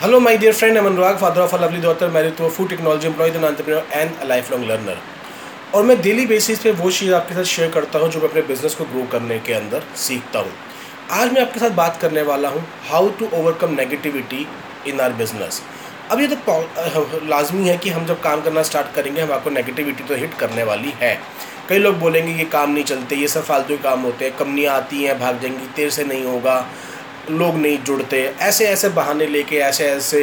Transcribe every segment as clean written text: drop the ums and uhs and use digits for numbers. Hello my dear friend, I am Anurag, father of a lovely daughter, married to a food technology employee, an entrepreneur and a lifelong learner। और मैं daily basis पे वो चीज़ आपके साथ share करता हूँ जो मैं अपने बिजनेस को ग्रो करने के अंदर सीखता हूँ। आज मैं आपके साथ बात करने वाला हूँ how to overcome negativity in our business. अब ये तो लाजमी है कि हम जब काम करना स्टार्ट करेंगे हम आपको नेगेटिविटी तो हिट करने वाली है। कई लोग बोलेंगे ये काम नहीं चलते, ये सब फालतू काम होते हैं, कंपनियाँ आती हैं भाग जाएंगी, तेरे से नहीं होगा, लोग नहीं जुड़ते, ऐसे ऐसे बहाने लेके ऐसे ऐसे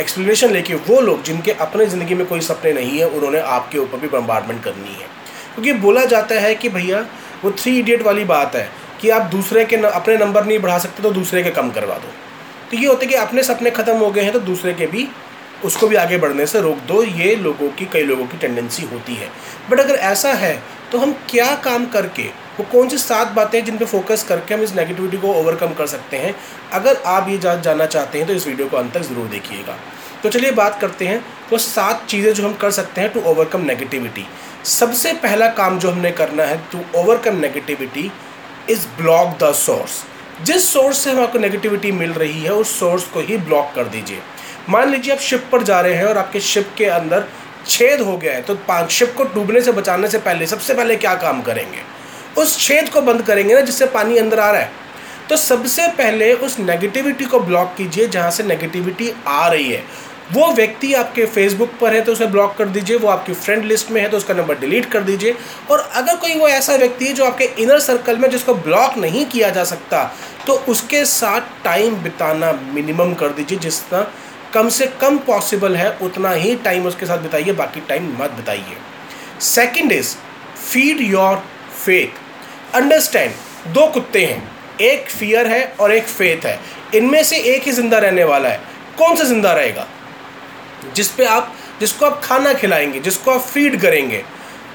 एक्सप्लेनेशन लेके वो लोग जिनके अपने ज़िंदगी में कोई सपने नहीं है उन्होंने आपके ऊपर भी बम्बार्डमेंट करनी है। क्योंकि बोला जाता है कि भैया वो 3 इडियट वाली बात है कि आप दूसरे के अपने नंबर नहीं बढ़ा सकते तो दूसरे के कम करवा दो। तो ये होता है कि अपने सपने ख़त्म हो गए हैं तो दूसरे के भी उसको भी आगे बढ़ने से रोक दो, ये लोगों की कई लोगों की टेंडेंसी होती है। बट अगर ऐसा है तो हम क्या काम करके वो कौन सी 7 बातें जिन पे फोकस करके हम इस नेगेटिविटी को ओवरकम कर सकते हैं, अगर आप ये जानना चाहते हैं तो इस वीडियो को अंत तक ज़रूर देखिएगा। तो चलिए बात करते हैं वो 7 चीज़ें जो हम कर सकते हैं टू ओवरकम नेगेटिविटी। सबसे पहला काम जो हमने करना है to overcome negativity is block the source. जिस सोर्स से हम आपको नेगेटिविटी मिल रही है उस सोर्स को ही ब्लॉक कर दीजिए। मान लीजिए आप शिप पर जा रहे हैं और आपके शिप के अंदर छेद हो गया है तो शिप को डूबने से बचाने से पहले सबसे पहले क्या काम करेंगे, उस छेद को बंद करेंगे ना जिससे पानी अंदर आ रहा है। तो सबसे पहले उस नेगेटिविटी को ब्लॉक कीजिए जहाँ से नेगेटिविटी आ रही है। वो व्यक्ति आपके फेसबुक पर है तो उसे ब्लॉक कर दीजिए, वो आपकी फ्रेंड लिस्ट में है तो उसका नंबर डिलीट कर दीजिए। और अगर कोई वो ऐसा व्यक्ति है जो आपके इनर सर्कल में जिसको ब्लॉक नहीं किया जा सकता तो उसके साथ टाइम बिताना मिनिमम कर दीजिए, जितना कम से कम पॉसिबल है उतना ही टाइम उसके साथ बिताइए, बाकी टाइम मत बिताइए। Second is feed your faith. Understand 2 कुत्ते हैं, एक फियर है और एक फेथ है, इनमें से एक ही जिंदा रहने वाला है। कौन सा जिंदा रहेगा? जिसको आप खाना खिलाएंगे, जिसको आप फीड करेंगे।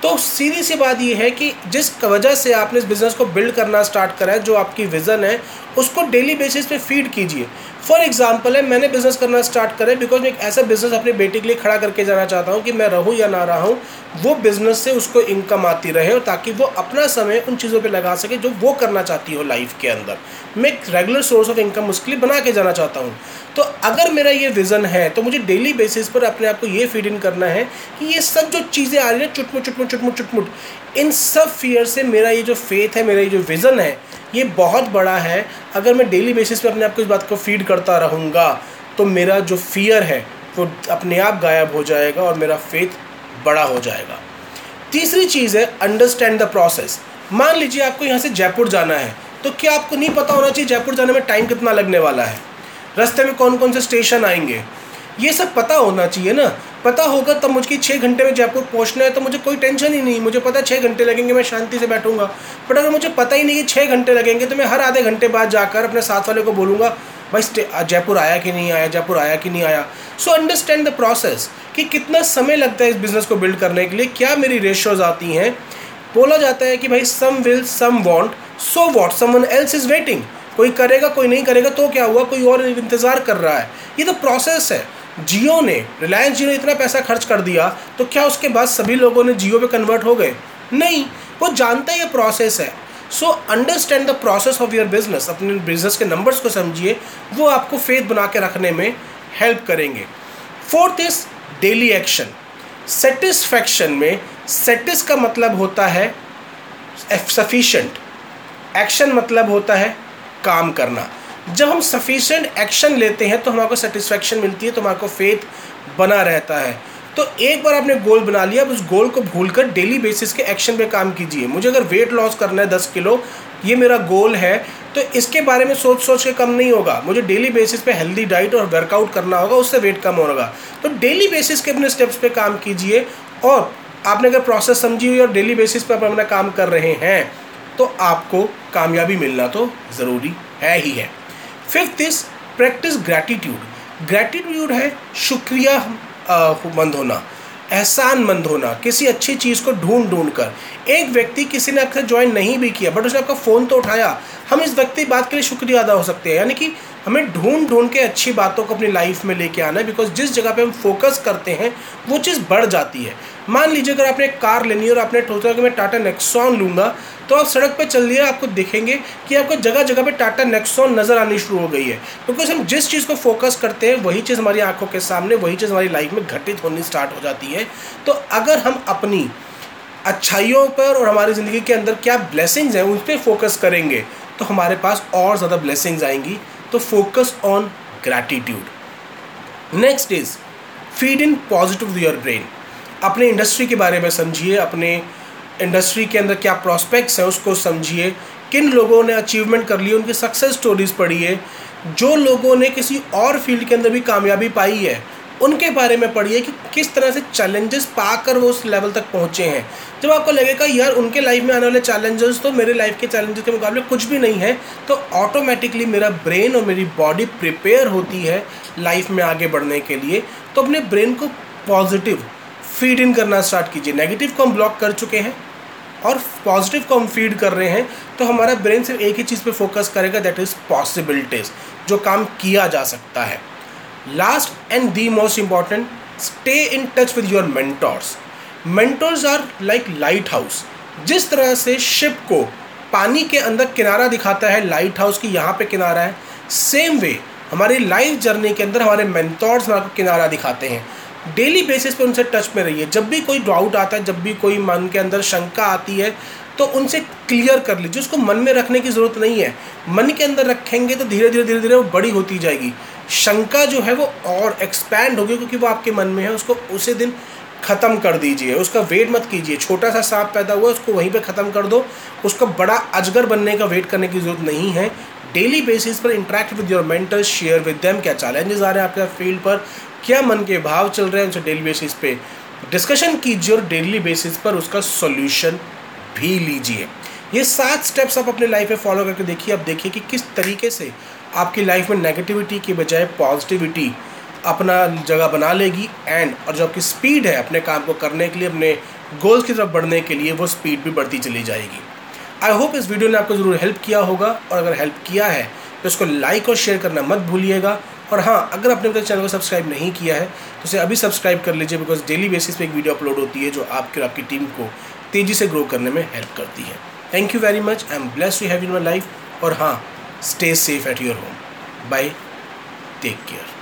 तो सीधी सी बात यह है कि जिस वजह से आपने इस बिज़नेस को बिल्ड करना स्टार्ट करा है, जो आपकी विज़न है उसको डेली बेसिस पे फीड कीजिए। फॉर एग्जांपल है मैंने बिज़नेस करना स्टार्ट करा है बिकॉज मैं एक ऐसा बिज़नेस अपने बेटे के लिए खड़ा करके जाना चाहता हूँ कि मैं रहूँ या ना रहूँ वो बिज़नेस से उसको इनकम आती रहे और ताकि वो अपना समय उन चीज़ों पर लगा सके जो वो करना चाहती हो लाइफ के अंदर। मैं एक रेगुलर सोर्स ऑफ इनकम उसके लिए बना के जाना चाहता हूँ। तो अगर मेरा ये विज़न है तो मुझे डेली बेसिस पर अपने आप को ये फीड इन करना है कि ये सब जो चीज़ें आ रही हैं चुटमुट चुटमुट चुटमुट चुटमुट, इन सब फियर से मेरा ये जो फेथ है, मेरा ये जो विज़न है ये बहुत बड़ा है। अगर मैं डेली बेसिस पे अपने आप को इस बात को फीड करता रहूँगा तो मेरा जो फियर है वो अपने आप गायब हो जाएगा और मेरा फेथ बड़ा हो जाएगा। तीसरी चीज़ है अंडरस्टैंड द प्रोसेस। मान लीजिए आपको यहाँ से जयपुर जाना है तो क्या आपको नहीं पता होना चाहिए जयपुर जाने में टाइम कितना लगने वाला है, रास्ते में कौन कौन से स्टेशन आएंगे, ये सब पता होना चाहिए ना। पता होगा तब मुझे 6 घंटे में जयपुर पहुंचना है तो मुझे कोई टेंशन ही नहीं, मुझे पता 6 घंटे लगेंगे, मैं शांति से बैठूंगा। बट अगर मुझे पता ही नहीं कि 6 घंटे लगेंगे तो मैं हर आधे घंटे बाद जाकर अपने साथ वाले को बोलूँगा भाई जयपुर आया कि नहीं आया, जयपुर आया कि नहीं आया। सो अंडरस्टैंड द प्रोसेस कि कितना समय लगता है इस बिज़नेस को बिल्ड करने के लिए, क्या मेरी रेशियोज़ आती हैं। बोला जाता है कि भाई some will some won't so what, someone else is waiting. कोई करेगा कोई नहीं करेगा तो क्या हुआ, कोई और इंतज़ार कर रहा है। ये तो प्रोसेस है। जियो ने, रिलायंस जियो ने इतना पैसा खर्च कर दिया तो क्या उसके बाद सभी लोगों ने जियो पे कन्वर्ट हो गए? नहीं, वो जानता है ये प्रोसेस है। So understand the process of your business. अपने बिजनेस के नंबर्स को समझिए, वो आपको फेथ बना के रखने में हेल्प करेंगे। 4th is daily action. Satisfaction में सेटिस का मतलब होता है सफिशेंट, एक्शन मतलब होता है काम करना। जब हम सफिशिएंट एक्शन लेते हैं तो हमारे को सेटिस्फेक्शन मिलती है, तो हमारे को फेथ बना रहता है। तो एक बार आपने गोल बना लिया, अब उस गोल को भूलकर डेली बेसिस के एक्शन पे काम कीजिए। मुझे अगर वेट लॉस करना है 10 किलो, ये मेरा गोल है, तो इसके बारे में सोच सोच के कम नहीं होगा। मुझे डेली बेसिस पे हेल्दी डाइट और वर्कआउट करना होगा, उससे वेट कम होगा। तो डेली बेसिस के अपने स्टेप्स पर काम कीजिए और आपने अगर प्रोसेस समझी हुई और डेली बेसिस पर अपना काम कर रहे हैं तो आपको कामयाबी मिलना तो ज़रूरी है ही है। 5th is practice gratitude. Gratitude है शुक्रिया मंद होना, एहसान मंद होना, किसी अच्छी चीज़ को ढूंढ कर। एक व्यक्ति किसी ने आपसे ज्वाइन नहीं भी किया बट उसने आपका फ़ोन तो उठाया, हम इस व्यक्ति बात के लिए शुक्रिया अदा हो सकते हैं। यानी कि हमें ढूंढ के अच्छी बातों को अपनी लाइफ में लेके आना है, बिकॉज जिस जगह पे हम फोकस करते हैं वो चीज़ बढ़ जाती है। मान लीजिए अगर आपने कार लेनी है और आपने सोचा कि मैं टाटा नेक्सॉन लूँगा, तो आप सड़क पे चलिए, आपको देखेंगे कि आपको जगह जगह पे टाटा नेक्सॉन नज़र आनी शुरू हो गई है, बिकॉज हम जिस चीज़ को फोकस करते हैं वही चीज़ हमारी आंखों के सामने, वही चीज़ हमारी लाइफ में घटित होनी स्टार्ट हो जाती है। तो अगर हम अपनी अच्छाइयों पर और हमारी ज़िंदगी के अंदर क्या ब्लेसिंग्स हैं उन पर फोकस करेंगे तो हमारे पास और ज़्यादा ब्लेसिंग्स आएंगी। तो focus on gratitude. Next is feed in positive to your brain. अपने इंडस्ट्री के बारे में समझिए, अपने इंडस्ट्री के अंदर क्या प्रॉस्पेक्ट्स हैं उसको समझिए, किन लोगों ने अचीवमेंट कर ली, उनकी सक्सेस स्टोरीज़ पढ़िए, जो लोगों ने किसी और फील्ड के अंदर भी कामयाबी पाई है उनके बारे में पढ़िए कि किस तरह से चैलेंजेस पाकर वो उस लेवल तक पहुँचे हैं। जब आपको लगेगा यार उनके लाइफ में आने वाले चैलेंजेस तो मेरे लाइफ के चैलेंजेस के मुकाबले कुछ भी नहीं है, तो ऑटोमेटिकली मेरा ब्रेन और मेरी बॉडी प्रिपेयर होती है लाइफ में आगे बढ़ने के लिए। तो अपने ब्रेन को पॉजिटिव फीड इन करना स्टार्ट कीजिए। नेगेटिव को हम ब्लॉक कर चुके हैं और पॉजिटिव को हम फीड कर रहे हैं, तो हमारा ब्रेन सिर्फ एक ही चीज़ पे फोकस करेगा, दैट इज़ पॉसिबिलिटीज़, जो काम किया जा सकता है। Last and the most important, stay in touch with your mentors. Mentors are like lighthouse. जिस तरह से शिप को पानी के अंदर किनारा दिखाता है लाइट हाउस की यहाँ पे किनारा है, सेम वे हमारी लाइफ जर्नी के अंदर हमारे मेंटोर्स हमारे किनारा दिखाते हैं। डेली बेसिस पे उनसे टच में रहिए। जब भी कोई डाउट आता है, जब भी कोई मन के अंदर शंका आती है, तो उनसे क्लियर कर लीजिए। उसको मन में रखने की ज़रूरत नहीं है, मन के अंदर रखेंगे तो धीरे धीरे धीरे धीरे वो बड़ी होती जाएगी। शंका जो है वो और एक्सपैंड होगी क्योंकि वो आपके मन में है, उसको उसी दिन ख़त्म कर दीजिए। उसका वेट मत कीजिए। छोटा सा सांप पैदा हुआ उसको वहीं पे ख़त्म कर दो, उसका बड़ा अजगर बनने का वेट करने की ज़रूरत नहीं है। डेली बेसिस पर interact with your mentors, share with them क्या चैलेंजेस आ रहे हैं आपके फील्ड पर, क्या मन के भाव चल रहे हैं, उनसे डेली बेसिस पे डिस्कशन कीजिए और डेली बेसिस पर उसका सॉल्यूशन भी लीजिए। ये 7 स्टेप्स आप अपने लाइफ में फॉलो करके देखिए। आप देखिए कि किस तरीके से आपकी लाइफ में नेगेटिविटी की बजाय पॉजिटिविटी अपना जगह बना लेगी, और जो आपकी स्पीड है अपने काम को करने के लिए, अपने गोल्स की तरफ बढ़ने के लिए, वो स्पीड भी बढ़ती चली जाएगी। आई होप इस वीडियो ने आपको ज़रूर हेल्प किया होगा, और अगर हेल्प किया है तो इसको लाइक और शेयर करना मत भूलिएगा। और हाँ, अगर आपने मेरे चैनल को सब्सक्राइब नहीं किया है तो उसे अभी सब्सक्राइब कर लीजिए, बिकॉज डेली बेसिस पे एक वीडियो अपलोड होती है जो आपकी और आपकी टीम को तेज़ी से ग्रो करने में हेल्प करती है। Thank you very much. I am blessed to have in my life. और हाँ, stay safe at your home. Bye, take care.